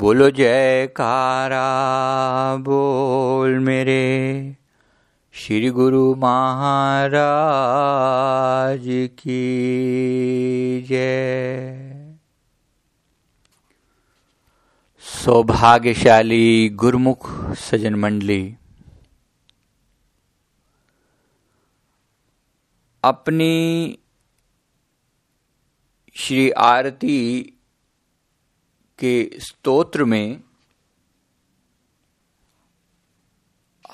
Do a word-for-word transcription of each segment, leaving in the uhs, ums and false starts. बोलो जयकारा बोल मेरे श्री गुरु महाराज की जय। सौभाग्यशाली गुरुमुख सजन मंडली, अपनी श्री आरती के स्तोत्र में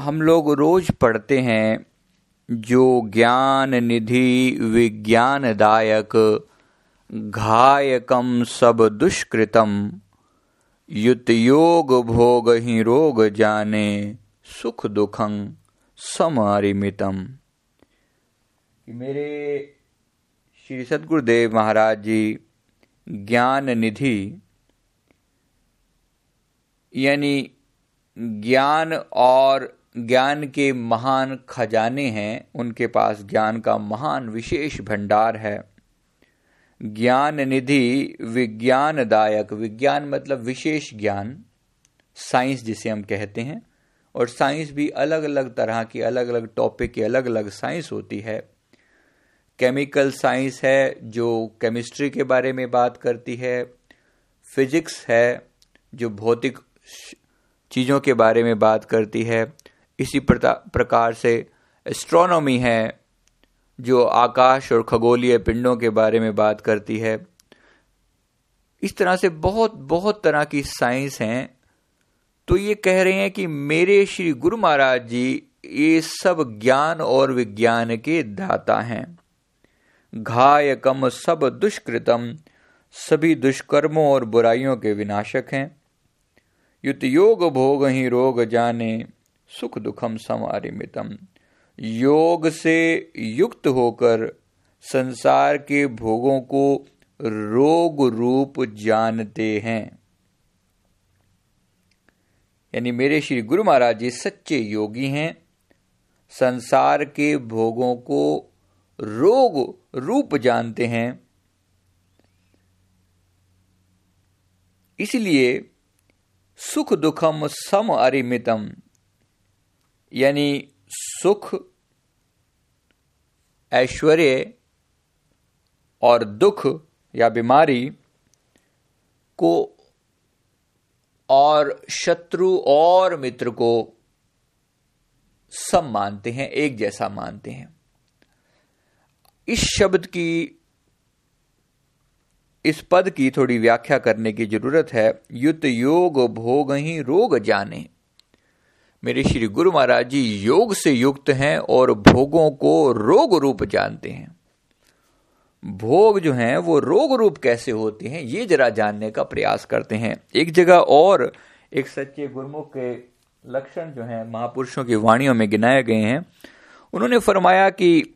हम लोग रोज पढ़ते हैं, जो ज्ञान निधि विज्ञानदायक घायकम सब दुष्कृतम युत योग भोग ही रोग जाने सुख दुखं समारिमितम। मेरे श्री सद्गुरुदेव महाराज जी ज्ञान निधि यानी ज्ञान और ज्ञान के महान खजाने हैं, उनके पास ज्ञान का महान विशेष भंडार है। ज्ञान निधि विज्ञानदायक, विज्ञान मतलब विशेष ज्ञान, साइंस जिसे हम कहते हैं, और साइंस भी अलग अलग तरह की, अलग अलग टॉपिक की अलग अलग साइंस होती है। केमिकल साइंस है जो केमिस्ट्री के बारे में बात करती है, फिजिक्स है जो भौतिक चीज़ों के बारे में बात करती है, इसी प्रकार से एस्ट्रोनॉमी है जो आकाश और खगोलीय पिंडों के बारे में बात करती है। इस तरह से बहुत बहुत तरह की साइंस हैं। तो ये कह रहे हैं कि मेरे श्री गुरु महाराज जी ये सब ज्ञान और विज्ञान के दाता हैं। घायकम सब दुष्कृतम, सभी दुष्कर्मों और बुराइयों के विनाशक हैं। युत योग भोग ही रोग जाने सुख दुखम समारिमितम, योग से युक्त होकर संसार के भोगों को रोग रूप जानते हैं। यानी मेरे श्री गुरु महाराज जी सच्चे योगी हैं, संसार के भोगों को रोग रूप जानते हैं। इसलिए सुख दुखम सम अरिमितम, यानी सुख ऐश्वर्य और दुख या बीमारी को और शत्रु और मित्र को सम मानते हैं, एक जैसा मानते हैं। इस शब्द की, इस पद की थोड़ी व्याख्या करने की जरूरत है। युत योग भोग ही रोग जाने, मेरे श्री गुरु महाराज जी योग से युक्त हैं और भोगों को रोग रूप जानते हैं। भोग जो हैं वो रोग रूप कैसे होते हैं, ये जरा जानने का प्रयास करते हैं। एक जगह और एक सच्चे गुरुमुख के लक्षण जो हैं महापुरुषों की वाणियों में गिनाए गए हैं। उन्होंने फरमाया कि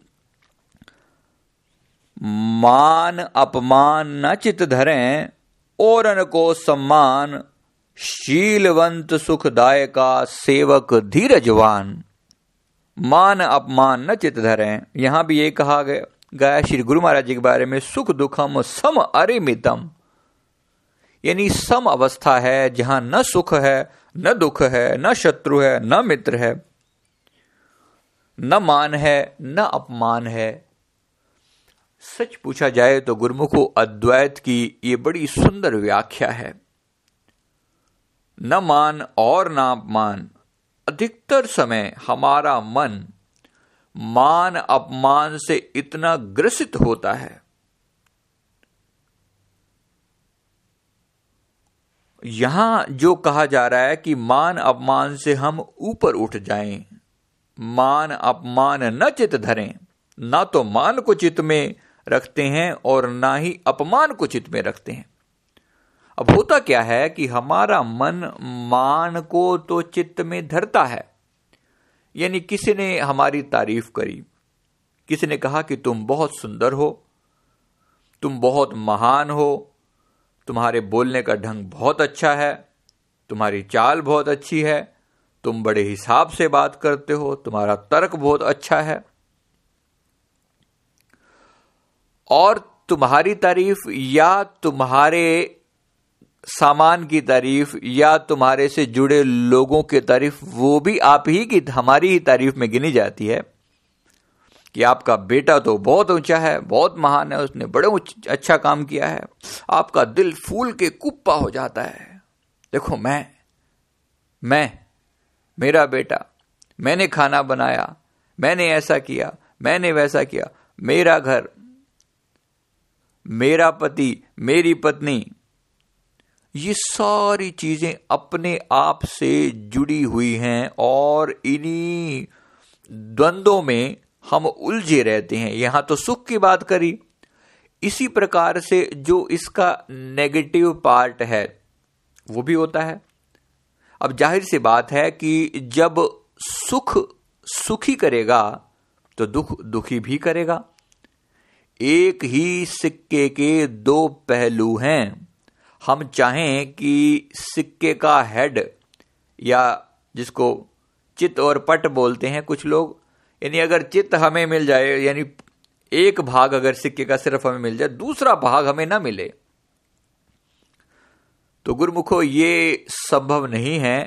मान अपमान न चित धरें और अन को सम्मान, शीलवंत सुखदायका सेवक धीरजवान। मान अपमान न चित धरें, यहां भी ये कहा गया, गया श्री गुरु महाराज जी के बारे में, सुख दुखम सम अरिमितम, यानी सम अवस्था है जहां न सुख है न दुख है, न शत्रु है न मित्र है, न मान है न अपमान है। सच पूछा जाए तो गुरुमुखो अद्वैत की ये बड़ी सुंदर व्याख्या है। न मान और न अपमान, अधिकतर समय हमारा मन मान अपमान से इतना ग्रसित होता है। यहां जो कहा जा रहा है कि मान अपमान से हम ऊपर उठ जाएं, मान अपमान न चित धरें, ना तो मान को चित में रखते हैं और ना ही अपमान को चित में रखते हैं। अब होता क्या है कि हमारा मन मान को तो चित्त में धरता है, यानी किसी ने हमारी तारीफ करी, किसी ने कहा कि तुम बहुत सुंदर हो, तुम बहुत महान हो, तुम्हारे बोलने का ढंग बहुत अच्छा है, तुम्हारी चाल बहुत अच्छी है, तुम बड़े हिसाब से बात करते हो, तुम्हारा तर्क बहुत अच्छा है। और तुम्हारी तारीफ या तुम्हारे सामान की तारीफ या तुम्हारे से जुड़े लोगों की तारीफ, वो भी आप ही की हमारी ही तारीफ में गिनी जाती है कि आपका बेटा तो बहुत ऊंचा है, बहुत महान है, उसने बड़े अच्छा काम किया है। आपका दिल फूल के कुप्पा हो जाता है, देखो मैं मैं मेरा बेटा, मैंने खाना बनाया, मैंने ऐसा किया, मैंने वैसा किया, मेरा घर, मेरा पति, मेरी पत्नी, ये सारी चीजें अपने आप से जुड़ी हुई हैं और इन्हीं द्वंद्वों में हम उलझे रहते हैं। यहां तो सुख की बात करी, इसी प्रकार से जो इसका नेगेटिव पार्ट है वो भी होता है। अब जाहिर सी बात है कि जब सुख सुखी करेगा तो दुख दुखी भी करेगा। एक ही सिक्के के दो पहलू हैं। हम चाहें कि सिक्के का हेड या जिसको चित और पट बोलते हैं कुछ लोग, यानी अगर चित हमें मिल जाए, यानी एक भाग अगर सिक्के का सिर्फ हमें मिल जाए, दूसरा भाग हमें ना मिले, तो गुरुमुखो ये संभव नहीं है।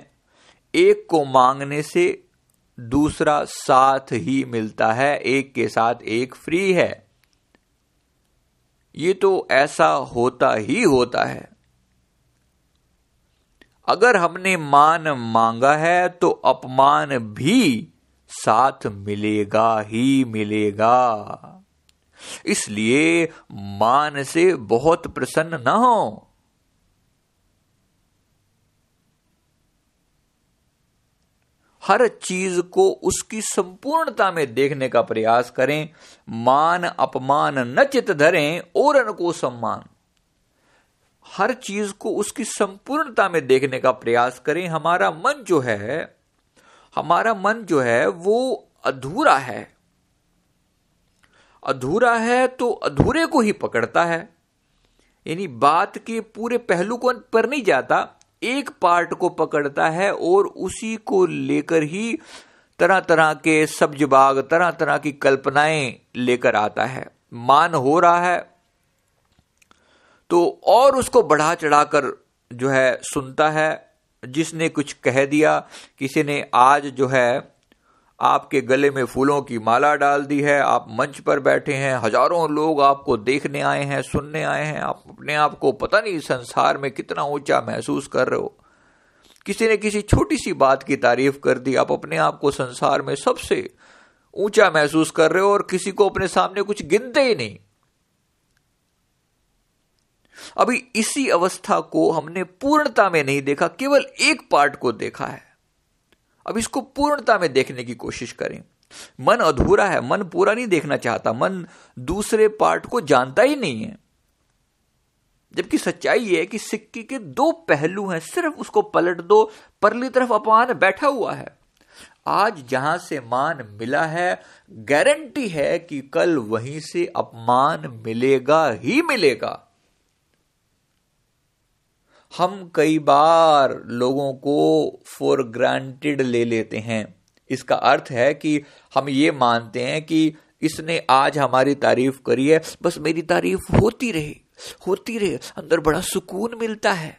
एक को मांगने से दूसरा साथ ही मिलता है, एक के साथ एक फ्री है। ये तो ऐसा होता ही होता है। अगर हमने मान मांगा है तो अपमान भी साथ मिलेगा ही मिलेगा। इसलिए मान से बहुत प्रसन्न ना हो। हर चीज को उसकी संपूर्णता में देखने का प्रयास करें। मान अपमान न चित धरें औरन को सम्मान। हर चीज को उसकी संपूर्णता में देखने का प्रयास करें। हमारा मन जो है हमारा मन जो है वो अधूरा है। अधूरा है तो अधूरे को ही पकड़ता है, यानी बात के पूरे पहलू को पर नहीं जाता, एक पार्ट को पकड़ता है और उसी को लेकर ही तरह तरह के सब्जबाग, तरह तरह की कल्पनाएं लेकर आता है। मान हो रहा है तो और उसको बढ़ा चढ़ाकर जो है सुनता है। जिसने कुछ कह दिया, किसी ने आज जो है आपके गले में फूलों की माला डाल दी है, आप मंच पर बैठे हैं, हजारों लोग आपको देखने आए हैं, सुनने आए हैं, आप अपने आप को पता नहीं संसार में कितना ऊंचा महसूस कर रहे हो। किसी ने किसी छोटी सी बात की तारीफ कर दी, आप अपने आप को संसार में सबसे ऊंचा महसूस कर रहे हो और किसी को अपने सामने कुछ गिनते ही नहीं। अभी इसी अवस्था को हमने पूर्णता में नहीं देखा, केवल एक पार्ट को देखा है। अब इसको पूर्णता में देखने की कोशिश करें। मन अधूरा है, मन पूरा नहीं देखना चाहता, मन दूसरे पार्ट को जानता ही नहीं है। जबकि सच्चाई यह है कि सिक्के के दो पहलू हैं, सिर्फ उसको पलट दो, परली तरफ अपमान बैठा हुआ है। आज जहां से मान मिला है, गारंटी है कि कल वहीं से अपमान मिलेगा ही मिलेगा। हम कई बार लोगों को फॉर ग्रांटेड ले लेते हैं। इसका अर्थ है कि हम ये मानते हैं कि इसने आज हमारी तारीफ करी है, बस मेरी तारीफ होती रहे होती रहे अंदर बड़ा सुकून मिलता है,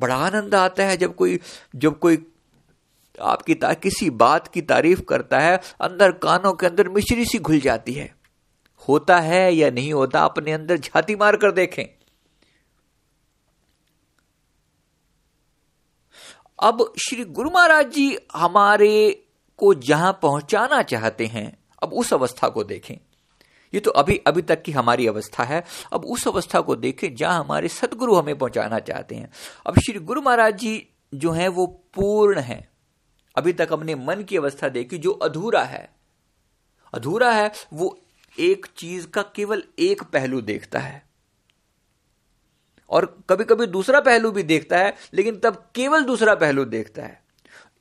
बड़ा आनंद आता है। जब कोई जब कोई आपकी किसी बात की तारीफ करता है, अंदर कानों के अंदर मिश्री सी घुल जाती है। होता है या नहीं होता, अपने अंदर झाती मार कर देखें। अब श्री गुरु महाराज जी हमारे को जहां पहुंचाना चाहते हैं, अब उस अवस्था को देखें। ये तो अभी अभी तक की हमारी अवस्था है। अब उस अवस्था को देखें जहां हमारे सतगुरु हमें पहुंचाना चाहते हैं। अब श्री गुरु महाराज जी जो हैं वो पूर्ण हैं। अभी तक हमने मन की अवस्था देखी जो अधूरा है। अधूरा है वो एक चीज का केवल एक पहलू देखता है और कभी कभी दूसरा पहलू भी देखता है, लेकिन तब केवल दूसरा पहलू देखता है।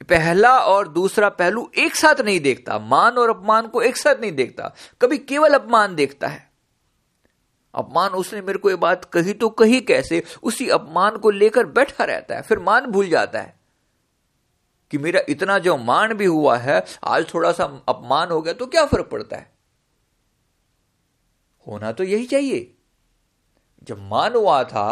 पहला और दूसरा पहलू एक साथ नहीं देखता, मान और अपमान को एक साथ नहीं देखता। कभी केवल अपमान देखता है, अपमान, उसने मेरे को ये बात कही तो कही कैसे, उसी अपमान को लेकर बैठा रहता है। फिर मान भूल जाता है कि मेरा इतना जो मान भी हुआ है, आज थोड़ा सा अपमान हो गया तो क्या फर्क पड़ता है, होना तो यही चाहिए। जब मान हुआ था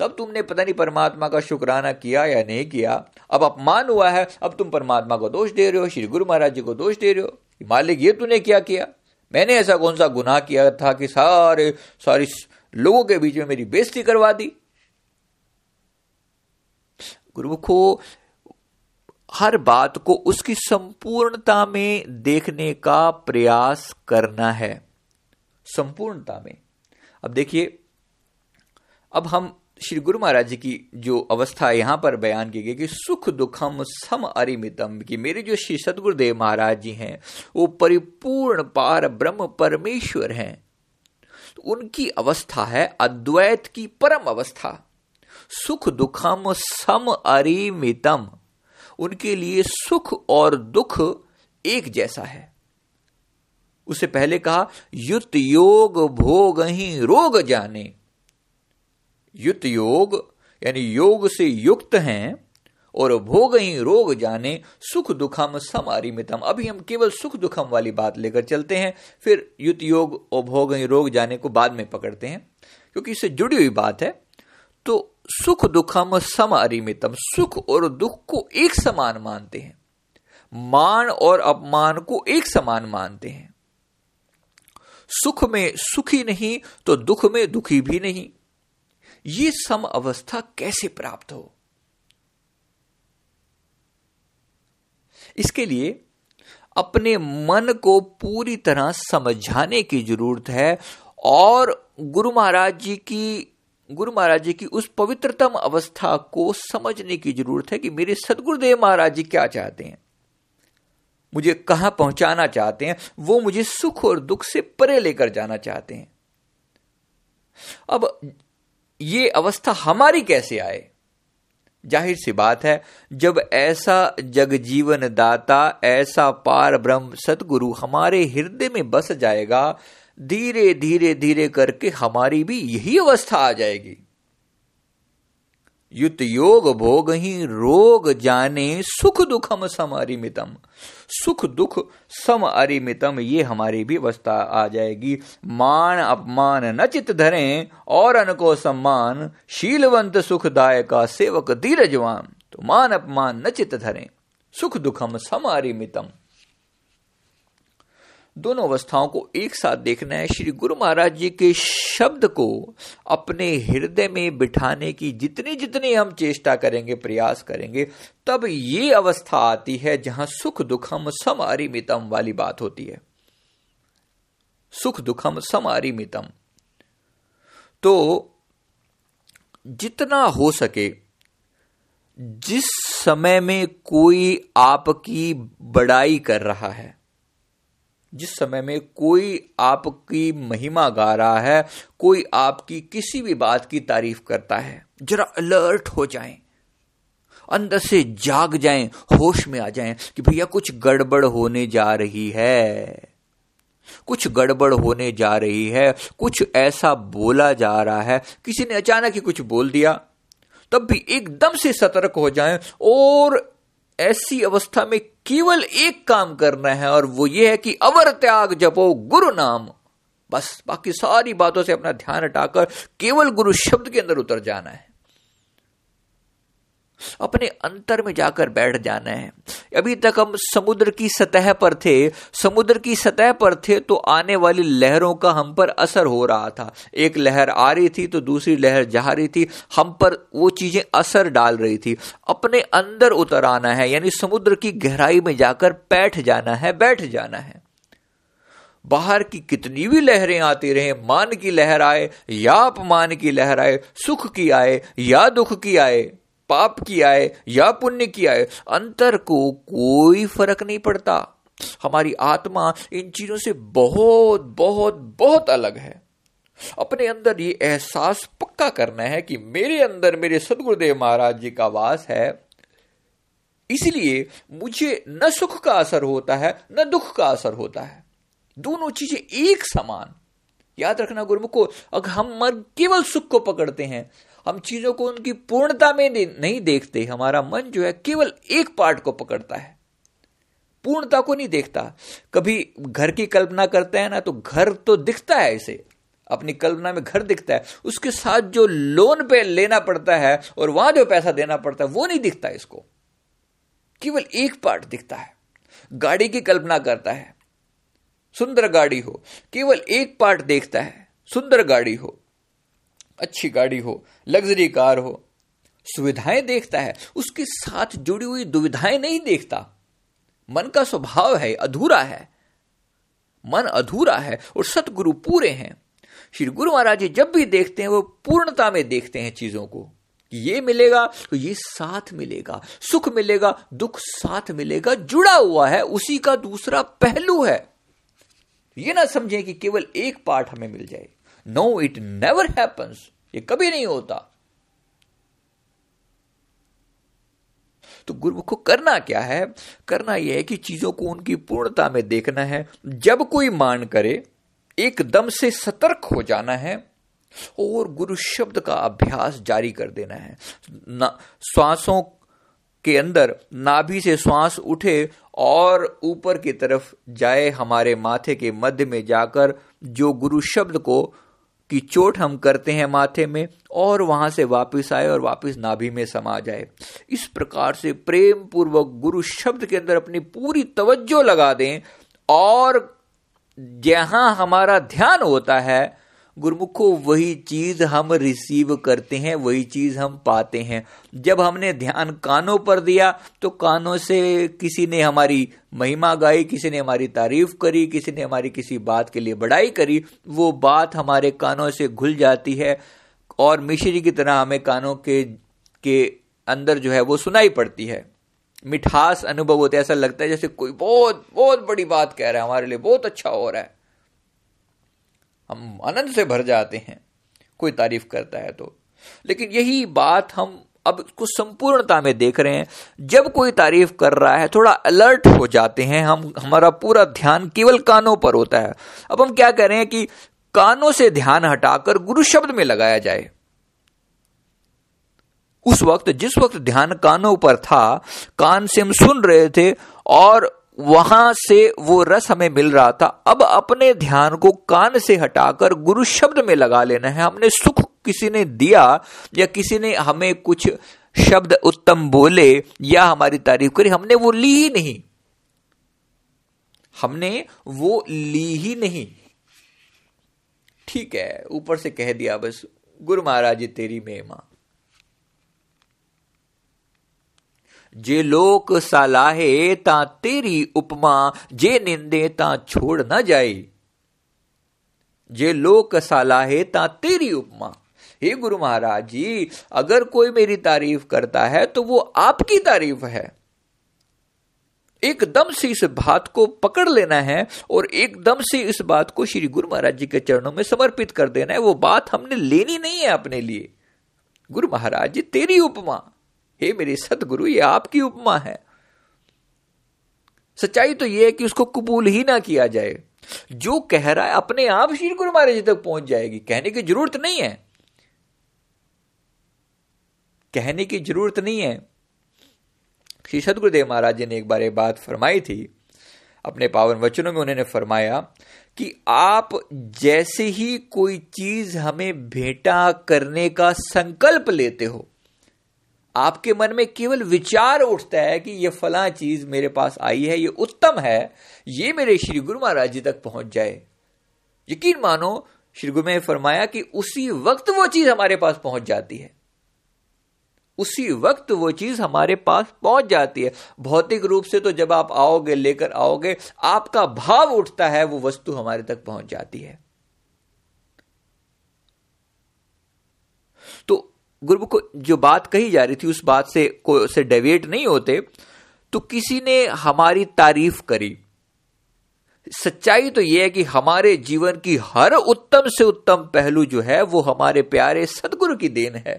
तब तुमने पता नहीं परमात्मा का शुक्राना किया या नहीं किया। अब अपमान हुआ है, अब तुम परमात्मा को दोष दे रहे हो, श्री गुरु महाराज जी को दोष दे रहे हो, मालिक ये तूने क्या किया, मैंने ऐसा कौन सा गुनाह किया था कि सारे सारे लोगों के बीच में मेरी बेइज्जती करवा दी। गुरुमुखो, हर बात को उसकी संपूर्णता में देखने का प्रयास करना है, संपूर्णता में। अब देखिए, अब हम श्री गुरु महाराज जी की जो अवस्था यहां पर बयान की गई कि सुख दुखम सम अरिमितम, कि मेरे जो श्री सतगुरुदेव महाराज जी हैं वो परिपूर्ण पार ब्रह्म परमेश्वर हैं, तो उनकी अवस्था है अद्वैत की परम अवस्था। सुख दुखम सम अरिमितम, उनके लिए सुख और दुख एक जैसा है। उससे पहले कहा युत योग भोग ही रोग जाने, युत योग यानी योग से युक्त हैं और भोग ही रोग जाने, सुख दुखम सम अरिमितम। अभी हम केवल सुख दुखम वाली बात लेकर चलते हैं, फिर युत योग और भोग ही रोग जाने को बाद में पकड़ते हैं क्योंकि इससे जुड़ी हुई बात है। तो सुख दुखम सम अरिमितम, सुख और दुख को एक समान मानते हैं, मान और अपमान को एक समान मानते हैं। सुख में सुखी नहीं तो दुख में दुखी भी नहीं। ये सम अवस्था कैसे प्राप्त हो, इसके लिए अपने मन को पूरी तरह समझाने की जरूरत है और गुरु महाराज जी की गुरु महाराज जी की उस पवित्रतम अवस्था को समझने की जरूरत है कि मेरे सदगुरुदेव महाराज जी क्या चाहते हैं, मुझे कहां पहुंचाना चाहते हैं, वो मुझे सुख और दुख से परे लेकर जाना चाहते हैं। अब ये अवस्था हमारी कैसे आए? जाहिर सी बात है, जब ऐसा जगजीवन दाता, ऐसा पार ब्रह्म सतगुरु हमारे हृदय में बस जाएगा, धीरे धीरे धीरे करके हमारी भी यही अवस्था आ जाएगी। युत योग भोग ही रोग जाने, सुख दुखम सम अरिमितम, सुख दुख सम अरिमितम, ये हमारी भी अवस्था आ जाएगी। मान अपमान न चित धरें और अनको सम्मान, शीलवंत सुखदायका सेवक धीरजवान। तो मान अपमान न चित धरें, सुख दुखम सम अरिमितम, दोनों अवस्थाओं को एक साथ देखना है। श्री गुरु महाराज जी के शब्द को अपने हृदय में बिठाने की जितनी जितनी हम चेष्टा करेंगे, प्रयास करेंगे, तब ये अवस्था आती है जहां सुख दुखम सम अरिमितम वाली बात होती है, सुख दुखम सम अरिमितम। तो जितना हो सके, जिस समय में कोई आपकी बड़ाई कर रहा है, जिस समय में कोई आपकी महिमा गा रहा है, कोई आपकी किसी भी बात की तारीफ करता है, जरा अलर्ट हो जाएं, अंदर से जाग जाएं, होश में आ जाएं कि भैया कुछ गड़बड़ होने जा रही है, कुछ गड़बड़ होने जा रही है, कुछ ऐसा बोला जा रहा है, किसी ने अचानक ही कुछ बोल दिया, तब भी एकदम से सतर्क हो जाएं। और ऐसी अवस्था में केवल एक काम करना है और वो ये है कि अवर त्याग जपो गुरु नाम, बस। बाकी सारी बातों से अपना ध्यान हटाकर केवल गुरु शब्द के अंदर उतर जाना है, अपने अंतर में जाकर बैठ जाना है। अभी तक हम समुद्र की सतह पर थे, समुद्र की सतह पर थे तो आने वाली लहरों का हम पर असर हो रहा था, एक लहर आ रही थी तो दूसरी लहर जा रही थी, हम पर वो चीजें असर डाल रही थी। अपने अंदर उतर आना है, यानी समुद्र की गहराई में जाकर बैठ जाना है, बैठ जाना है। बाहर की कितनी भी लहरें आती रहे, मान की लहर आए या अपमान की लहर आए, सुख की आए या दुख की आए, पाप की आए या पुण्य की आए, अंतर को कोई फर्क नहीं पड़ता। हमारी आत्मा इन चीजों से बहुत बहुत बहुत अलग है। अपने अंदर ये एहसास पक्का करना है कि मेरे अंदर मेरे सदगुरुदेव महाराज जी का वास है, इसलिए मुझे न सुख का असर होता है न दुख का असर होता है, दोनों चीजें एक समान। याद रखना गुरुमुखो, अगर हम मन केवल सुख को पकड़ते हैं, हम चीजों को उनकी पूर्णता में नहीं देखते, हमारा मन जो है केवल एक पार्ट को पकड़ता है, पूर्णता को नहीं देखता। कभी घर की कल्पना करते हैं ना, तो घर तो दिखता है इसे, अपनी कल्पना में घर दिखता है, उसके साथ जो लोन पे लेना पड़ता है और वहां जो पैसा देना पड़ता है वो नहीं दिखता। इसको केवल एक पार्ट दिखता है। गाड़ी की कल्पना करता है, सुंदर गाड़ी हो, केवल एक पार्ट देखता है। सुंदर गाड़ी हो, अच्छी गाड़ी हो, लग्जरी कार हो, सुविधाएं देखता है, उसके साथ जुड़ी हुई दुविधाएं नहीं देखता। मन का स्वभाव है अधूरा है, मन अधूरा है और सतगुरु पूरे हैं। श्री गुरु महाराज जी जब भी देखते हैं वो पूर्णता में देखते हैं चीजों को। ये मिलेगा तो ये साथ मिलेगा, सुख मिलेगा, दुख साथ मिलेगा, जुड़ा हुआ है, उसी का दूसरा पहलू है। ये ना समझें कि केवल एक पार्ट हमें मिल जाए। नो, इट नेवर हैपन्स, ये कभी नहीं होता। तो गुरु को करना क्या है? करना यह है कि चीजों को उनकी पूर्णता में देखना है। जब कोई मान करे एकदम से सतर्क हो जाना है और गुरु शब्द का अभ्यास जारी कर देना है। ना, श्वासों के अंदर नाभि से श्वास उठे और ऊपर की तरफ जाए, हमारे माथे के मध्य में जाकर जो गुरु शब्द को की चोट हम करते हैं माथे में, और वहां से वापस आए और वापस नाभि में समा जाए। इस प्रकार से प्रेम पूर्वक गुरु शब्द के अंदर अपनी पूरी तवज्जो लगा दें और जहां हमारा ध्यान होता है गुरुमुखो, वही चीज हम रिसीव करते हैं, वही चीज हम पाते हैं। जब हमने ध्यान कानों पर दिया तो कानों से किसी ने हमारी महिमा गाई, किसी ने हमारी तारीफ करी, किसी ने हमारी किसी बात के लिए बड़ाई करी, वो बात हमारे कानों से घुल जाती है और मिश्री की तरह हमें कानों के के अंदर जो है वो सुनाई पड़ती है। मिठास अनुभव होता है, ऐसा लगता है जैसे कोई बहुत बहुत बड़ी बात कह रहा है, हमारे लिए बहुत अच्छा हो रहा है, हम आनंद से भर जाते हैं कोई तारीफ करता है तो। लेकिन यही बात हम अब इसको संपूर्णता में देख रहे हैं। जब कोई तारीफ कर रहा है थोड़ा अलर्ट हो जाते हैं हम, हमारा पूरा ध्यान केवल कानों पर होता है। अब हम क्या कह रहे हैं कि कानों से ध्यान हटाकर गुरु शब्द में लगाया जाए। उस वक्त, जिस वक्त ध्यान कानों पर था, कान से हम सुन रहे थे और वहां से वो रस हमें मिल रहा था। अब अपने ध्यान को कान से हटाकर गुरु शब्द में लगा लेना है। हमने सुख किसी ने दिया या किसी ने हमें कुछ शब्द उत्तम बोले या हमारी तारीफ करी, हमने वो ली ही नहीं, हमने वो ली ही नहीं। ठीक है, ऊपर से कह दिया बस, गुरु महाराज जी तेरी महिमा। जे लोक सलाहे ता तेरी उपमा, जे निंदे ता छोड़ न जाए। जे लोक सलाहे ता तेरी उपमा। हे गुरु महाराज जी, अगर कोई मेरी तारीफ करता है तो वो आपकी तारीफ है। एकदम से इस बात को पकड़ लेना है और एकदम से इस बात को श्री गुरु महाराज जी के चरणों में समर्पित कर देना है। वो बात हमने लेनी नहीं है अपने लिए। गुरु महाराज जी तेरी उपमा, हे मेरे सतगुरु, ये आपकी उपमा है। सच्चाई तो यह है कि उसको कबूल ही ना किया जाए। जो कह रहा है अपने आप श्री गुरु महाराज जी तक पहुंच जाएगी, कहने की जरूरत नहीं है, कहने की जरूरत नहीं है। श्री सतगुरुदेव महाराज जी ने एक बार ये बात फरमाई थी अपने पावन वचनों में। उन्होंने फरमाया कि आप जैसे ही कोई चीज हमें भेंटा करने का संकल्प लेते हो, आपके मन में केवल विचार उठता है कि यह फला चीज मेरे पास आई है, यह उत्तम है, यह मेरे श्री गुरु महाराज जी तक पहुंच जाए। यकीन मानो, श्री गुरु ने फरमाया कि उसी वक्त वो चीज हमारे पास पहुंच जाती है, उसी वक्त वो चीज हमारे पास पहुंच जाती है। भौतिक रूप से तो जब आप आओगे, लेकर आओगे, आपका भाव उठता है, वो वस्तु हमारे तक पहुंच जाती है। तो गुरु को जो बात कही जा रही थी उस बात से को से डेविएट नहीं होते। तो किसी ने हमारी तारीफ करी, सच्चाई तो यह है कि हमारे जीवन की हर उत्तम से उत्तम पहलू जो है वो हमारे प्यारे सतगुरु की देन है।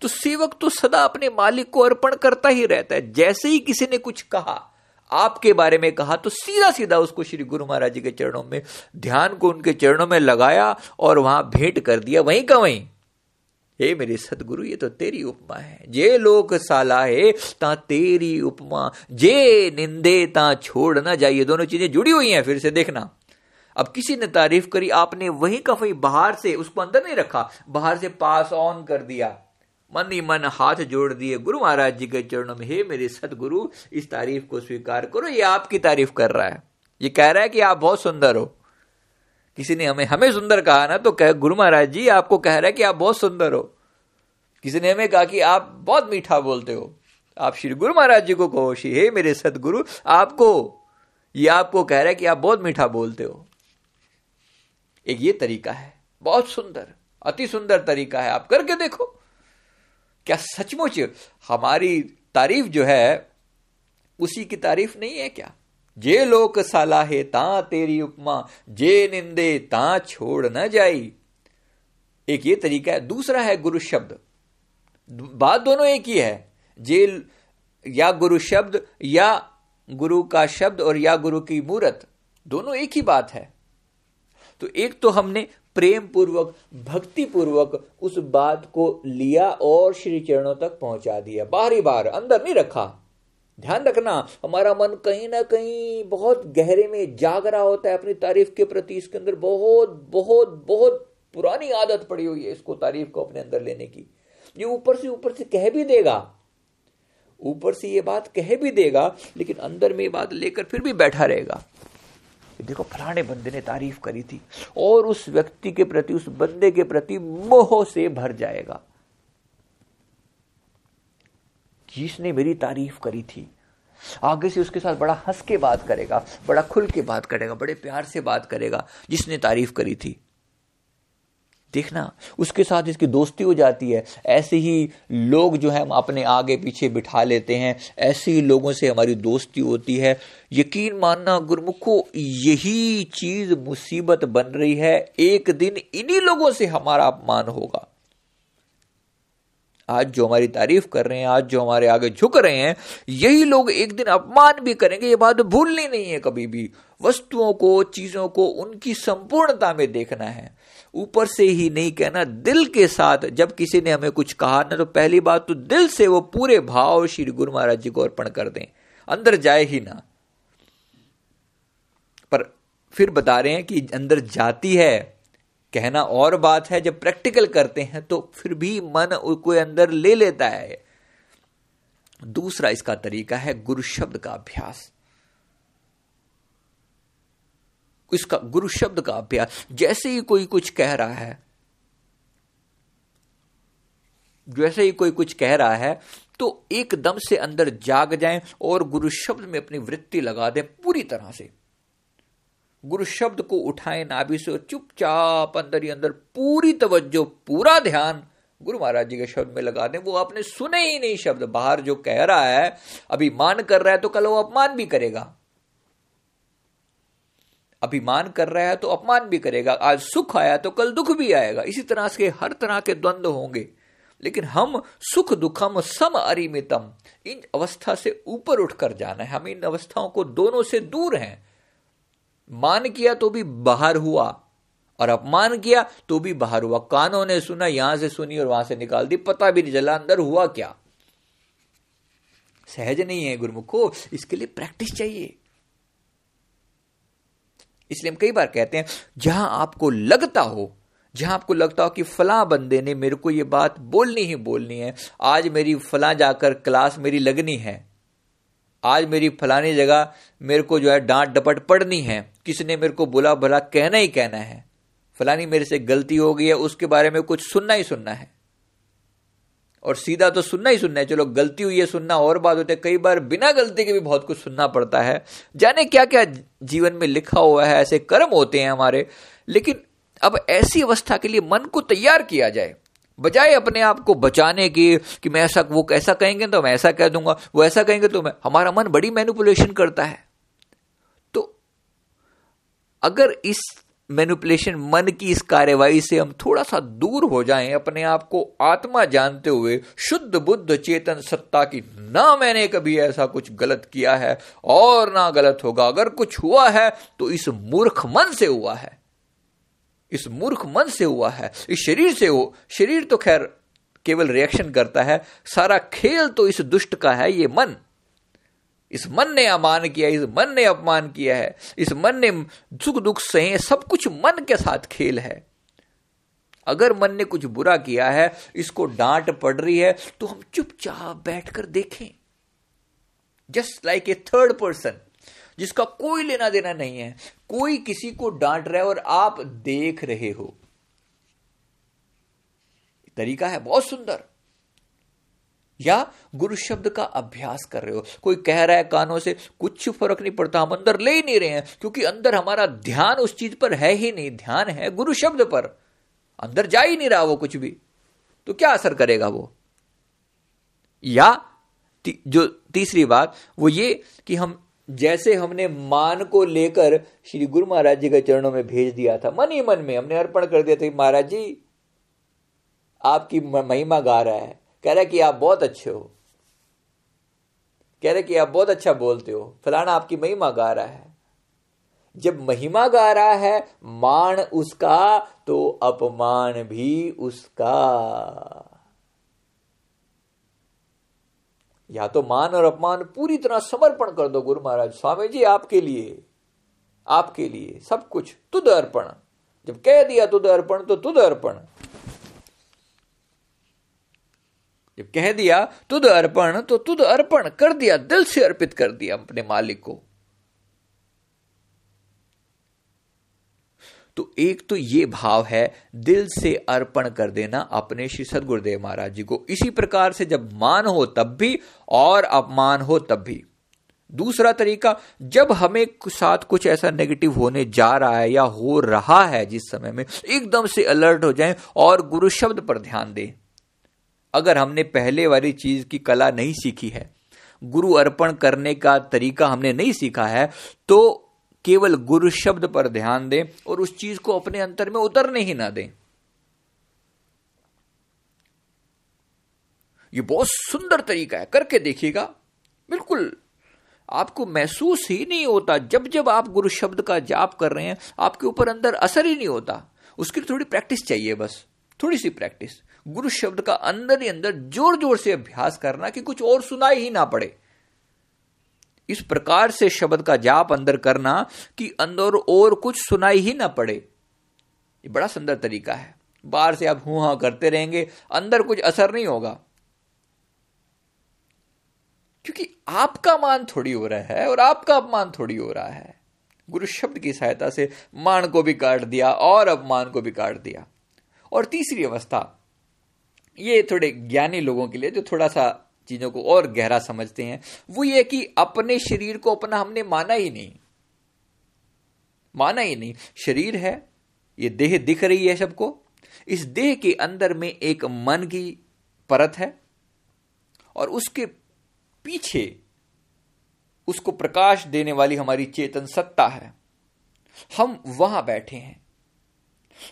तो सेवक तो सदा अपने मालिक को अर्पण करता ही रहता है। जैसे ही किसी ने कुछ कहा, आपके बारे में कहा, तो सीधा सीधा उसको श्री गुरु महाराज जी के चरणों में, ध्यान को उनके चरणों में लगाया और वहां भेंट कर दिया वहीं का वहीं। हे मेरे सतगुरु, ये तो तेरी उपमा है। जे लोक सलाहे ता तेरी उपमा, जे निंदे ता छोड़ ना जाइए। दोनों चीजें जुड़ी हुई हैं, फिर से देखना। अब किसी ने तारीफ करी, आपने वही कफई बाहर से उसको अंदर नहीं रखा, बाहर से पास ऑन कर दिया। मन ही मन हाथ जोड़ दिए गुरु महाराज जी के चरणों में, हे मेरे सदगुरु इस तारीफ को स्वीकार करो, ये आपकी तारीफ कर रहा है, ये कह रहा है कि आप बहुत सुंदर हो। किसी ने हमें हमें सुंदर कहा ना, तो कह गुरु महाराज जी आपको कह रहा है कि आप बहुत सुंदर हो। किसी ने हमें कहा कि आप बहुत मीठा बोलते हो, आप श्री गुरु महाराज जी को कहो, श्री हे मेरे सदगुरु आपको, ये आपको कह रहा है कि आप बहुत मीठा बोलते हो। एक ये तरीका है, बहुत सुंदर, अति सुंदर तरीका है, आप करके देखो। क्या सचमुच हमारी तारीफ जो है उसी की तारीफ नहीं है क्या? जे लोक सलाहे ता तेरी उपमा, जे निंदे ता छोड़ न जाई। एक ये तरीका है। दूसरा है गुरु शब्द। बात दोनों एक ही है, जे या गुरु शब्द या गुरु का शब्द और या गुरु की मूरत, दोनों एक ही बात है। तो एक तो हमने प्रेम पूर्वक भक्ति पूर्वक उस बात को लिया और श्री चरणों तक पहुंचा दिया, बाहरी बार अंदर नहीं रखा। ध्यान रखना, हमारा मन कहीं ना कहीं बहुत गहरे में जाग रहा होता है अपनी तारीफ के प्रति, इसके अंदर बहुत बहुत बहुत पुरानी आदत पड़ी हुई है इसको, तारीफ को अपने अंदर लेने की। ये ऊपर से ऊपर से कह भी देगा, ऊपर से ये बात कह भी देगा, लेकिन अंदर में ये बात लेकर फिर भी बैठा रहेगा। देखो फलाने बंदे ने तारीफ करी थी, और उस व्यक्ति के प्रति उस बंदे के प्रति मोह से भर जाएगा। जिसने मेरी तारीफ करी थी, आगे से उसके साथ बड़ा हंस के बात करेगा, बड़ा खुल के बात करेगा, बड़े प्यार से बात करेगा जिसने तारीफ करी थी। देखना उसके साथ इसकी दोस्ती हो जाती है। ऐसे ही लोग जो है हम अपने आगे पीछे बिठा लेते हैं, ऐसे ही लोगों से हमारी दोस्ती होती है। यकीन मानना गुरुमुखो, यही चीज मुसीबत बन रही है। एक दिन इन्हीं लोगों से हमारा अपमान होगा। आज जो हमारी तारीफ कर रहे हैं, आज जो हमारे आगे झुक रहे हैं, यही लोग एक दिन अपमान भी करेंगे। ये बात भूलनी नहीं है कभी भी। वस्तुओं को, चीजों को उनकी संपूर्णता में देखना है, ऊपर से ही नहीं कहना, दिल के साथ। जब किसी ने हमें कुछ कहा ना, तो पहली बात तो दिल से वो पूरे भाव श्री गुरु महाराज जी को अर्पण कर दें, अंदर जाए ही ना। पर फिर बता रहे हैं कि अंदर जाती है, कहना और बात है, जब प्रैक्टिकल करते हैं तो फिर भी मन उसको अंदर ले लेता है। दूसरा इसका तरीका है गुरु शब्द का अभ्यास, इसका गुरु शब्द का अभ्यास। जैसे ही कोई कुछ कह रहा है, जैसे ही कोई कुछ कह रहा है तो एकदम से अंदर जाग जाएं और गुरु शब्द में अपनी वृत्ति लगा दें पूरी तरह से। गुरु शब्द को उठाएं नाभि से और चुपचाप अंदर ही अंदर पूरी तवज्जो, पूरा ध्यान गुरु महाराज जी के शब्द में लगा दें। वो आपने सुने ही नहीं शब्द, बाहर जो कह रहा है अभिमान कर रहा है तो कल वो अपमान भी करेगा, अभिमान कर रहा है तो अपमान भी करेगा। आज सुख आया तो कल दुख भी आएगा। इसी तरह से हर तरह के द्वंद्व होंगे। लेकिन हम सुख दुखम सम अरिमितम, इन अवस्था से ऊपर उठकर जाना है। हम इन अवस्थाओं को दोनों से दूर हैं। मान किया तो भी बाहर हुआ और अपमान किया तो भी बाहर हुआ। कानों ने सुना, यहां से सुनी और वहां से निकाल दी, पता भी नहीं चला अंदर हुआ क्या। सहज नहीं है गुरुमुखो, इसके लिए प्रैक्टिस चाहिए। इसलिए हम कई बार कहते हैं, जहां आपको लगता हो, जहां आपको लगता हो कि फला बंदे ने मेरे को यह बात बोलनी ही बोलनी है, आज मेरी फला जाकर क्लास मेरी लगनी है, आज मेरी फलानी जगह मेरे को जो है डांट डपट पड़नी है, किसने मेरे को बुला भला कहना ही कहना है, फलानी मेरे से गलती हो गई है उसके बारे में कुछ सुनना ही सुनना है। और सीधा तो सुनना ही सुनना है, चलो गलती हुई है सुनना और बात होती है, कई बार बिना गलती के भी बहुत कुछ सुनना पड़ता है। जाने क्या क्या जीवन में लिखा हुआ है, ऐसे कर्म होते हैं हमारे। लेकिन अब ऐसी अवस्था के लिए मन को तैयार किया जाए, बजाय अपने आप को बचाने की कि मैं ऐसा, वो ऐसा कहेंगे तो मैं ऐसा कह दूंगा, वो ऐसा कहेंगे तो मैं, हमारा मन बड़ी मैनिपुलेशन करता है। तो अगर इस मैनिपुलेशन मन की इस कार्यवाही से हम थोड़ा सा दूर हो जाएं, अपने आप को आत्मा जानते हुए, शुद्ध बुद्ध चेतन सत्ता की, ना मैंने कभी ऐसा कुछ गलत किया है और ना गलत होगा, अगर कुछ हुआ है तो इस मूर्ख मन से हुआ है, इस मूर्ख मन से हुआ है, इस शरीर से हो। शरीर तो खैर केवल रिएक्शन करता है, सारा खेल तो इस दुष्ट का है, ये मन। इस मन ने अमान किया, इस मन ने अपमान किया है, इस मन ने सुख दुख सहे, सब कुछ मन के साथ खेल है। अगर मन ने कुछ बुरा किया है, इसको डांट पड़ रही है, तो हम चुपचाप बैठकर देखें, just like a third person जिसका कोई लेना देना नहीं है। कोई किसी को डांट रहा है और आप देख रहे हो, तरीका है बहुत सुंदर। या गुरु शब्द का अभ्यास कर रहे हो, कोई कह रहा है कानों से, कुछ फर्क नहीं पड़ता, हम अंदर ले ही नहीं रहे हैं, क्योंकि अंदर हमारा ध्यान उस चीज पर है ही नहीं, ध्यान है गुरु शब्द पर, अंदर जा ही नहीं रहा वो कुछ भी, तो क्या असर करेगा वो। या ती, जो तीसरी बात वो ये कि हम जैसे हमने मान को लेकर श्री गुरु महाराज जी के चरणों में भेज दिया था, मन ही मन में हमने अर्पण कर दिया था, महाराज जी आपकी महिमा गा रहा है, कह रहा है कि आप बहुत अच्छे हो, कह रहे कि आप बहुत अच्छा बोलते हो, फलाना आपकी महिमा गा रहा है। जब महिमा गा रहा है, मान उसका तो अपमान भी उसका। या तो मान और अपमान पूरी तरह समर्पण कर दो गुरु महाराज, स्वामी जी आपके लिए, आपके लिए सब कुछ, तुद अर्पण। जब कह दिया तुद अर्पण तो तुद अर्पण, जब कह दिया तुद अर्पण तो तुद अर्पण कर दिया, दिल से अर्पित कर दिया अपने मालिक को। तो एक तो ये भाव है, दिल से अर्पण कर देना अपने श्री सद्गुरुदेव महाराज जी को। इसी प्रकार से जब मान हो तब भी और अपमान हो तब भी। दूसरा तरीका, जब हमें साथ कुछ ऐसा नेगेटिव होने जा रहा है या हो रहा है, जिस समय में एकदम से अलर्ट हो जाएं और गुरु शब्द पर ध्यान दें। अगर हमने पहले वाली चीज की कला नहीं सीखी है, गुरु अर्पण करने का तरीका हमने नहीं सीखा है, तो केवल गुरु शब्द पर ध्यान दें और उस चीज को अपने अंतर में उतरने ही ना दें। ये बहुत सुंदर तरीका है, करके देखिएगा, बिल्कुल आपको महसूस ही नहीं होता। जब जब आप गुरु शब्द का जाप कर रहे हैं, आपके ऊपर अंदर असर ही नहीं होता। उसके लिए थोड़ी प्रैक्टिस चाहिए, बस थोड़ी सी प्रैक्टिस। गुरु शब्द का अंदर ही अंदर जोर जोर से अभ्यास करना कि कुछ और सुनाई ही ना पड़े। इस प्रकार से शब्द का जाप अंदर करना कि अंदर और कुछ सुनाई ही ना पड़े। ये बड़ा सुंदर तरीका है। बाहर से आप हूं हां करते रहेंगे, अंदर कुछ असर नहीं होगा, क्योंकि आपका मान थोड़ी हो रहा है और आपका अपमान थोड़ी हो रहा है। गुरु शब्द की सहायता से मान को भी काट दिया और अपमान को भी काट दिया। और तीसरी अवस्था, ये थोड़े ज्ञानी लोगों के लिए जो थोड़ा सा चीजों को और गहरा समझते हैं, वो ये कि अपने शरीर को अपना हमने माना ही नहीं, माना ही नहीं। शरीर है, ये देह दिख रही है सबको, इस देह के अंदर में एक मन की परत है और उसके पीछे उसको प्रकाश देने वाली हमारी चेतन सत्ता है। हम वहां बैठे हैं,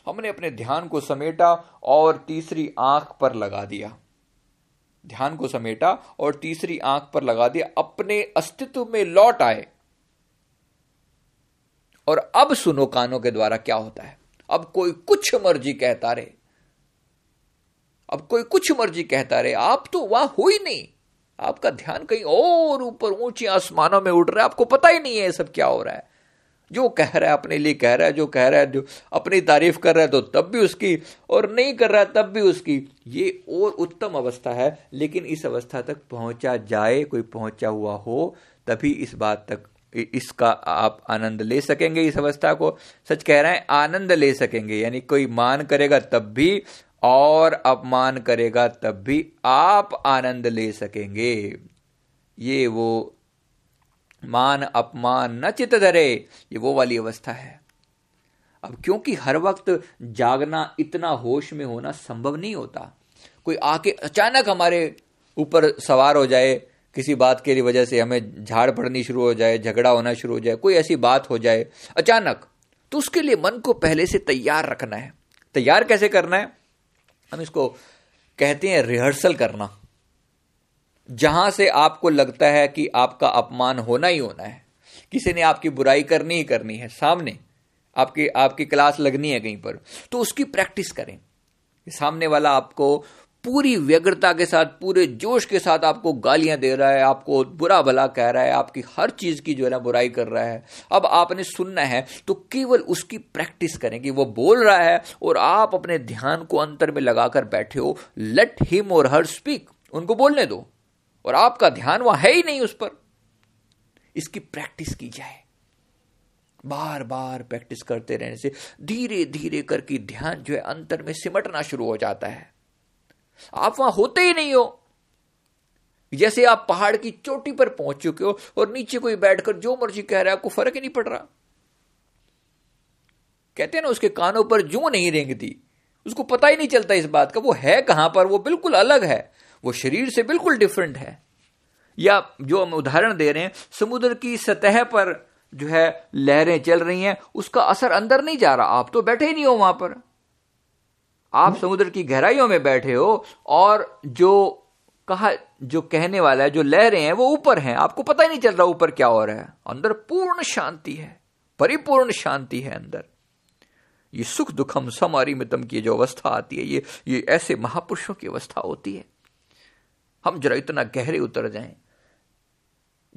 हमने अपने ध्यान को समेटा और तीसरी आंख पर लगा दिया, ध्यान को समेटा और तीसरी आंख पर लगा दिया, अपने अस्तित्व में लौट आए। और अब सुनो कानों के द्वारा क्या होता है। अब कोई कुछ मर्जी कहता रहे, अब कोई कुछ मर्जी कहता रहे, आप तो वहां हो ही नहीं, आपका ध्यान कहीं और ऊपर ऊंचे आसमानों में उड़ रहा है, आपको पता ही नहीं है सब क्या हो रहा है। जो कह रहा है अपने लिए कह रहा है, जो कह रहा है जो अपनी तारीफ कर रहा है तो तब भी उसकी, और नहीं कर रहा है तब भी उसकी। ये और उत्तम अवस्था है, लेकिन इस अवस्था तक पहुंचा जाए, कोई पहुंचा हुआ हो, तभी इस बात तक, इसका आप आनंद ले सकेंगे। इस अवस्था को, सच कह रहे हैं, आनंद ले सकेंगे। यानी कोई मान करेगा तब भी और अपमान करेगा तब भी आप आनंद ले सकेंगे। ये वो मान अपमान न चित धरे, ये वो वाली अवस्था है। अब क्योंकि हर वक्त जागना, इतना होश में होना संभव नहीं होता, कोई आके अचानक हमारे ऊपर सवार हो जाए, किसी बात के लिए वजह से हमें झाड़ पड़नी शुरू हो जाए, झगड़ा होना शुरू हो जाए, कोई ऐसी बात हो जाए अचानक, तो उसके लिए मन को पहले से तैयार रखना है। तैयार कैसे करना है? हम इसको कहते हैं रिहर्सल करना। जहां से आपको लगता है कि आपका अपमान होना ही होना है, किसी ने आपकी बुराई करनी ही करनी है, सामने आपके आपकी क्लास लगनी है कहीं पर, तो उसकी प्रैक्टिस करें। सामने वाला आपको पूरी व्यग्रता के साथ, पूरे जोश के साथ आपको गालियां दे रहा है, आपको बुरा भला कह रहा है, आपकी हर चीज़ की जो है ना बुराई कर रहा है। अब आपने सुनना है तो केवल उसकी प्रैक्टिस करें कि वो बोल रहा है और आप अपने ध्यान को अंतर में लगाकर बैठे हो। लेट हिम और हर स्पीक, उनको बोलने दो और आपका ध्यान वहां है ही नहीं उस पर। इसकी प्रैक्टिस की जाए, बार बार प्रैक्टिस करते रहने से धीरे धीरे करके ध्यान जो है अंतर में सिमटना शुरू हो जाता है। आप वहां होते ही नहीं हो, जैसे आप पहाड़ की चोटी पर पहुंच चुके हो और नीचे कोई बैठकर जो मर्जी कह रहा है आपको फर्क ही नहीं पड़ रहा। कहते हैं ना, उसके कानों पर जूं नहीं रेंगती, उसको पता ही नहीं चलता इस बात का वो है कहां पर, वो बिल्कुल अलग है, वो शरीर से बिल्कुल डिफरेंट है। या जो हम उदाहरण दे रहे हैं, समुद्र की सतह पर जो है लहरें चल रही हैं, उसका असर अंदर नहीं जा रहा, आप तो बैठे ही नहीं हो वहां पर। आप समुद्र की गहराइयों में बैठे हो और जो कहा जो कहने वाला है, जो लहरें हैं वो ऊपर हैं, आपको पता ही नहीं चल रहा ऊपर क्या हो रहा है। अंदर पूर्ण शांति है, परिपूर्ण शांति है अंदर। ये सुख दुखम समारी मितम की जो अवस्था आती है, ये ये ऐसे महापुरुषों की अवस्था होती है। हम जरा इतना गहरे उतर जाएं,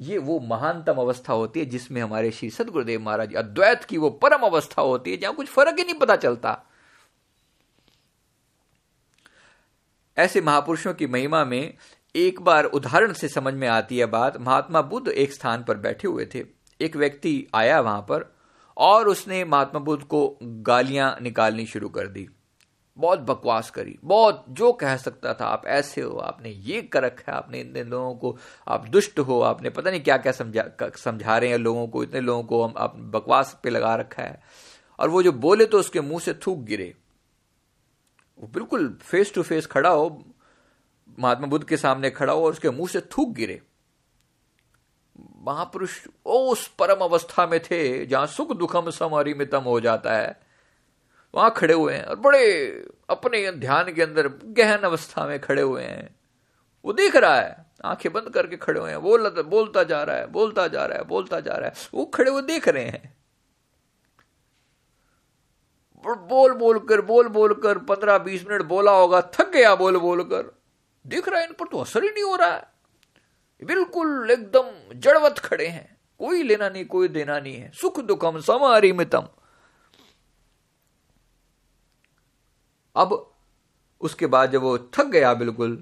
ये वो महानतम अवस्था होती है जिसमें हमारे श्री सद्गुरुदेव महाराज अद्वैत की वो परम अवस्था होती है, जहां कुछ फर्क ही नहीं पता चलता। ऐसे महापुरुषों की महिमा में एक बार उदाहरण से समझ में आती है बात। महात्मा बुद्ध एक स्थान पर बैठे हुए थे, एक व्यक्ति आया वहां पर और उसने महात्मा बुद्ध को गालियां निकालनी शुरू कर दी, बहुत बकवास करी, बहुत जो कह सकता था, आप ऐसे हो, आपने ये कर रखा है, आपने इतने लोगों को, आप दुष्ट हो, आपने पता नहीं क्या क्या समझा समझा रहे हैं लोगों को, इतने लोगों को हम आप बकवास पे लगा रखा है। और वो जो बोले तो उसके मुंह से थूक गिरे। वो बिल्कुल फेस टू फेस खड़ा हो, महात्मा बुद्ध के सामने खड़ा हो और उसके मुंह से थूक गिरे। महापुरुष उस परम अवस्था में थे जहां सुख दुखम समरिमितम हो जाता है, वहां खड़े हुए हैं और बड़े अपने ध्यान के अंदर गहन अवस्था में खड़े हुए हैं। वो देख रहा है, आंखें बंद करके खड़े हुए हैं, वो बोलता जा रहा है, बोलता जा रहा है, बोलता जा रहा है, वो खड़े हुए देख रहे हैं। बोल बोल कर बोल बोल कर पंद्रह बीस मिनट बोला होगा, थक गया बोल बोल कर, देख रहा है इन पर तो असर ही नहीं हो रहा है, बिल्कुल एकदम जड़वत खड़े हैं, कोई लेना नहीं, कोई देना नहीं है। सुख दुखम समरिमितम। अब उसके बाद जब वो थक गया बिल्कुल,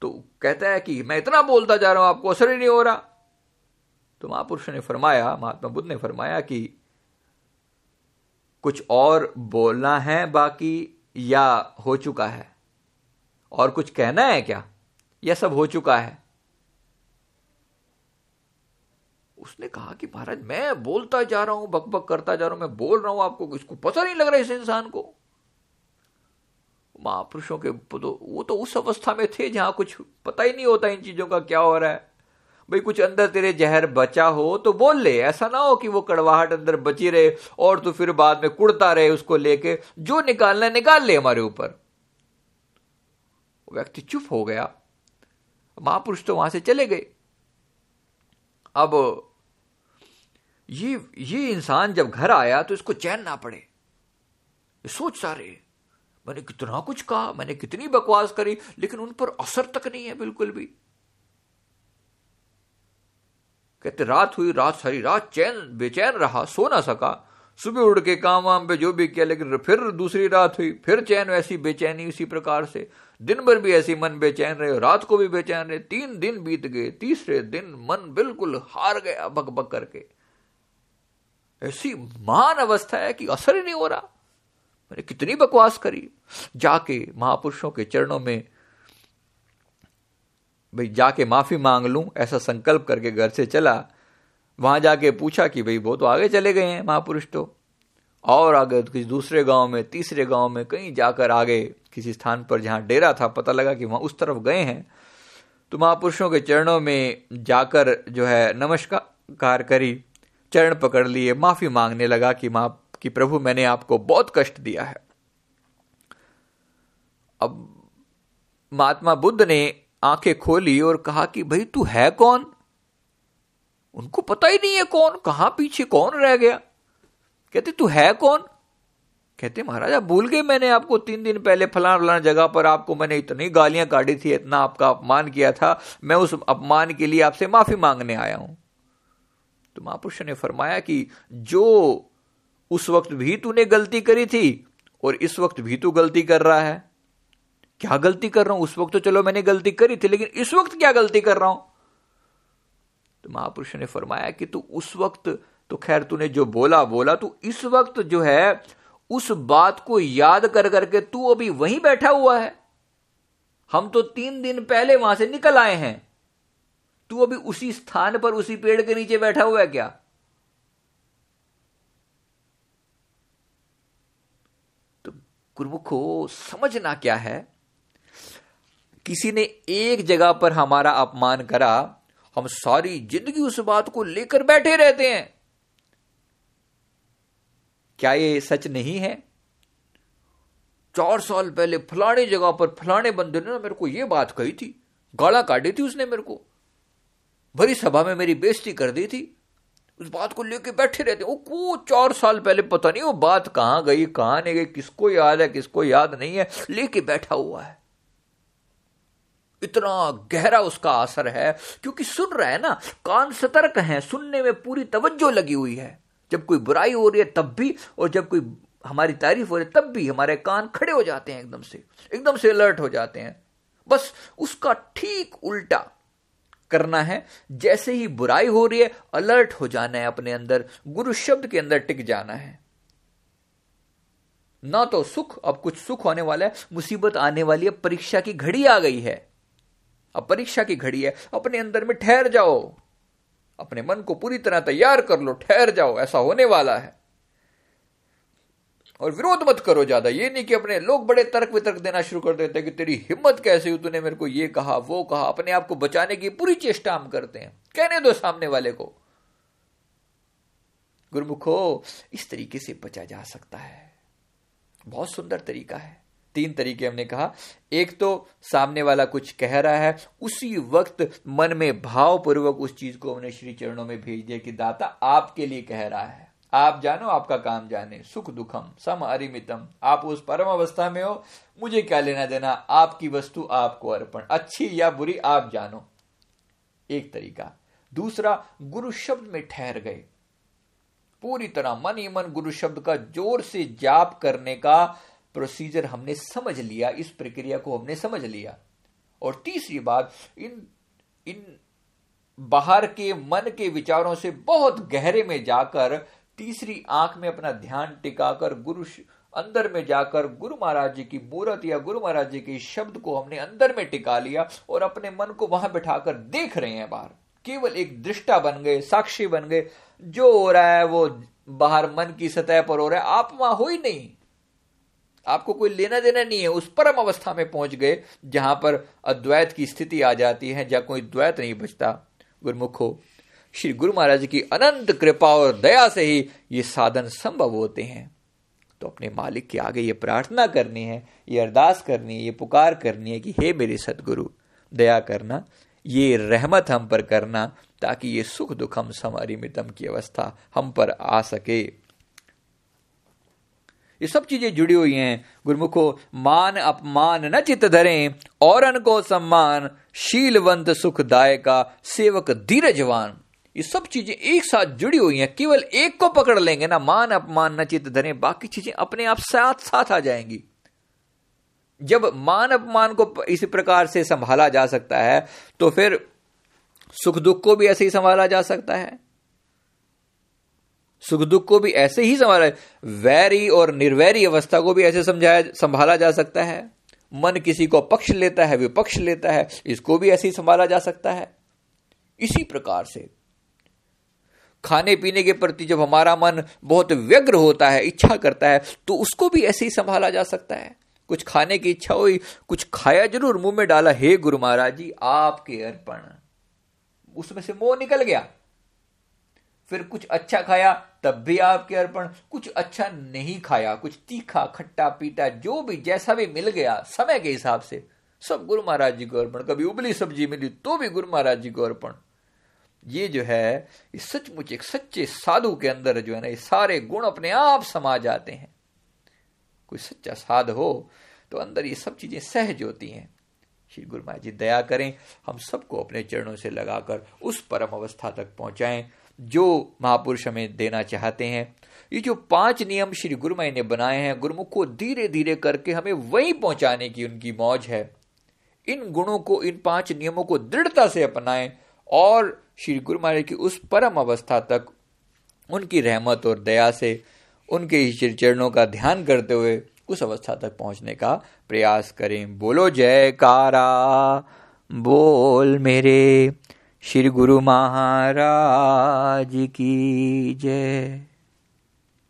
तो कहता है कि मैं इतना बोलता जा रहा हूं, आपको असर ही नहीं हो रहा। तो महापुरुष ने फरमाया, महात्मा बुद्ध ने फरमाया कि कुछ और बोलना है बाकी, या हो चुका है, और कुछ कहना है क्या, यह सब हो चुका है। उसने कहा कि महाराज मैं बोलता जा रहा हूं, बक बक करता जा रहा हूं, मैं बोल रहा हूं, आपको इसको पता नहीं लग रहा इस इंसान को। महापुरुषों के तो वो तो उस अवस्था में थे जहां कुछ पता ही नहीं होता इन चीजों का क्या हो रहा है। भाई कुछ अंदर तेरे जहर बचा हो तो बोल ले, ऐसा ना हो कि वो कड़वाहट अंदर बची रहे और तो फिर बाद में कुड़ता रहे उसको लेके, जो निकालना निकाल ले हमारे ऊपर। व्यक्ति चुप हो गया, महापुरुष तो वहां से चले गए। अब ये ये इंसान जब घर आया तो इसको चैन ना पड़े, सोच सारे मैंने कितना कुछ कहा, मैंने कितनी बकवास करी, लेकिन उन पर असर तक नहीं है बिल्कुल भी। कहते रात हुई, रात सारी रात चैन बेचैन रहा, सो ना सका, सुबह उठ के काम वाम पे जो भी किया, लेकिन फिर दूसरी रात हुई, फिर चैन वैसी बेचैनी उसी प्रकार से, दिन भर भी ऐसी मन बेचैन रहे, रात को भी बेचैन रहे, तीन दिन बीत गए, तीसरे दिन मन बिल्कुल हार गया बक बक करके। ऐसी महान अवस्था है कि असर ही नहीं हो रहा, मैंने कितनी बकवास करी। जाके महापुरुषों के चरणों में भाई जाके माफी मांग लूं, ऐसा संकल्प करके घर से चला। वहां जाके पूछा कि भाई वो तो आगे चले गए हैं महापुरुष, तो और आगे किसी दूसरे गांव में, तीसरे गांव में कहीं जाकर आगे किसी स्थान पर जहां डेरा था पता लगा कि वहां उस तरफ गए हैं। तो महापुरुषों के चरणों में जाकर जो है नमस्कार करी, चरण पकड़ लिए, माफी मांगने लगा कि मां कि प्रभु मैंने आपको बहुत कष्ट दिया है। अब महात्मा बुद्ध ने आंखें खोली और कहा कि भाई तू है कौन। उनको पता ही नहीं है कौन, कहां पीछे कौन रह गया। कहते तू है कौन। कहते महाराज आप भूल गए, मैंने आपको तीन दिन पहले फलाना फलाना जगह पर आपको मैंने इतनी गालियां काटी थी, इतना आपका अपमान किया था, मैं उस अपमान के लिए आपसे माफी मांगने आया हूं। तो महापुरुषों ने फरमाया कि जो उस वक्त भी तूने गलती करी थी और इस वक्त भी तू गलती कर रहा है, क्या गलती कर रहा हूं? उस वक्त तो चलो मैंने गलती करी थी, लेकिन इस वक्त क्या गलती कर रहा हूं? तो महापुरुषों ने फरमाया कि तू उस वक्त तो खैर तूने जो बोला बोला, तू इस वक्त जो है उस बात को याद कर करके तू अभी वहीं बैठा हुआ है। हम तो तीन दिन पहले वहां से निकल आए हैं, तू अभी उसी स्थान पर उसी पेड़ के नीचे बैठा हुआ है क्या? तो गुरुमुखो समझना क्या है, किसी ने एक जगह पर हमारा अपमान करा, हम सारी जिंदगी उस बात को लेकर बैठे रहते हैं। क्या ये सच नहीं है? चार साल पहले फलाने जगह पर फलाने बंदे ने मेरे को ये बात कही थी, गाला काटी थी उसने, मेरे को भरी सभा में मेरी बेइज्जती कर दी थी, उस बात को लेके बैठे रहते। वो को चार साल पहले पता नहीं वो बात कहां गई कहां नहीं गई, किसको याद है किसको याद नहीं है, लेके बैठा हुआ है। इतना गहरा उसका असर है, क्योंकि सुन रहा है ना, कान सतर्क है, सुनने में पूरी तवज्जो लगी हुई है। जब कोई बुराई हो रही है तब भी, और जब कोई हमारी तारीफ हो रही है तब भी हमारे कान खड़े हो जाते हैं, एकदम से एकदम से अलर्ट हो जाते हैं। बस उसका ठीक उल्टा करना है, जैसे ही बुराई हो रही है अलर्ट हो जाना है, अपने अंदर गुरु शब्द के अंदर टिक जाना है। ना तो सुख, अब कुछ सुख होने वाला है, मुसीबत आने वाली है, परीक्षा की घड़ी आ गई है, अब परीक्षा की घड़ी है, अपने अंदर में ठहर जाओ, अपने मन को पूरी तरह तैयार कर लो, ठहर जाओ, ऐसा होने वाला है। और विरोध मत करो ज्यादा, ये नहीं कि अपने लोग बड़े तर्क वितर्क देना शुरू कर देते हैं कि तेरी हिम्मत कैसे हुई, तूने मेरे को ये कहा वो कहा, अपने आप को बचाने की पूरी चेष्टा हम करते हैं। कहने दो सामने वाले को। गुरुमुखो, इस तरीके से बचा जा सकता है, बहुत सुंदर तरीका है। तीन तरीके हमने कहा, एक तो सामने वाला कुछ कह रहा है, उसी वक्त मन में भाव पूर्वक उस चीज को हमने श्री चरणों में भेज दिया कि दाता आपके लिए कह रहा है, आप जानो आपका काम जाने, सुख दुखम सम अरिमितम, आप उस परम अवस्था में हो, मुझे क्या लेना देना, आपकी वस्तु आपको अर्पण, अच्छी या बुरी आप जानो। एक तरीका। दूसरा, गुरु शब्द में ठहर गए, पूरी तरह मन ही मन गुरु शब्द का जोर से जाप करने का प्रोसीजर हमने समझ लिया, इस प्रक्रिया को हमने समझ लिया। और तीसरी बात, इन इन बाहर के मन के विचारों से बहुत गहरे में जाकर, तीसरी आंख में अपना ध्यान टिकाकर, गुरु अंदर में जाकर गुरु महाराज जी की मूर्त या गुरु महाराज जी के शब्द को हमने अंदर में टिका लिया और अपने मन को वहां बिठाकर देख रहे हैं बाहर, केवल एक दृष्टा बन गए, साक्षी बन गए। जो हो रहा है वो बाहर मन की सतह पर हो रहा है, आप वहां हो ही नहीं, आपको कोई लेना देना नहीं है। उस परम अवस्था में पहुंच गए जहां पर अद्वैत की स्थिति आ जाती है, जहां कोई द्वैत नहीं बचता। गुरुमुखो, श्री गुरु महाराज की अनंत कृपा और दया से ही ये साधन संभव होते हैं। तो अपने मालिक के आगे ये प्रार्थना करनी है, ये अरदास करनी है, ये पुकार करनी है कि हे मेरे सदगुरु, दया करना, ये रहमत हम पर करना, ताकि ये सुख दुखम समरिमितम की अवस्था हम पर आ सके। ये सब चीजें जुड़ी हुई हैं। गुरुमुखो, मान अपमान न चित धरें, औरन को सम्मान, शीलवंत सुखदायका, सेवक धीरजवान, ये सब चीजें एक साथ जुड़ी हुई हैं। केवल एक को पकड़ लेंगे ना, मान अपमान न चित धरें, बाकी चीजें अपने आप साथ साथ आ जाएंगी। जब मान अपमान को इसी प्रकार से संभाला जा सकता है, तो फिर सुख दुख को भी ऐसे ही संभाला जा सकता है, सुख दुख को भी ऐसे ही संभाला, वैरी और निर्वैरी अवस्था को भी ऐसे समझाया संभाला जा सकता है। मन किसी को पक्ष लेता है, विपक्ष लेता है, इसको भी ऐसे ही संभाला जा सकता है। इसी प्रकार से खाने पीने के प्रति जब हमारा मन बहुत व्यग्र होता है, इच्छा करता है, तो उसको भी ऐसे ही संभाला जा सकता है। कुछ खाने की इच्छा हुई, कुछ खाया जरूर, मुंह में डाला, हे गुरु महाराज जी आपके अर्पण, उसमें से मोह निकल गया। फिर कुछ अच्छा खाया, तब भी आपके अर्पण, कुछ अच्छा नहीं खाया, कुछ तीखा खट्टा पीटा जो भी जैसा भी मिल गया समय के हिसाब से, सब गुरु महाराज जी को अर्पण। कभी उबली सब्जी मिली तो भी गुरु महाराज जी को अर्पण। ये जो है, ये सचमुच एक सच्चे साधु के अंदर जो है ना, ये सारे गुण अपने आप समा जाते हैं। कोई सच्चा साध हो तो अंदर ये सब चीजें सहज होती हैं। श्री गुरु महाराज जी दया करें, हम सबको अपने चरणों से लगाकर उस परम अवस्था तक पहुंचाएं जो महापुरुष हमें देना चाहते हैं। ये जो पांच नियम श्री गुरुमय ने बनाए हैं, गुरुमुख को धीरे धीरे करके हमें वहीं पहुंचाने की उनकी मौज है। इन गुणों को, इन पांच नियमों को दृढ़ता से अपनाएं और श्री गुरु महाराज की उस परम अवस्था तक उनकी रहमत और दया से, उनके चरणों का ध्यान करते हुए उस अवस्था तक पहुंचने का प्रयास करें। बोलो जयकारा, बोल मेरे श्री गुरु महाराज की जय।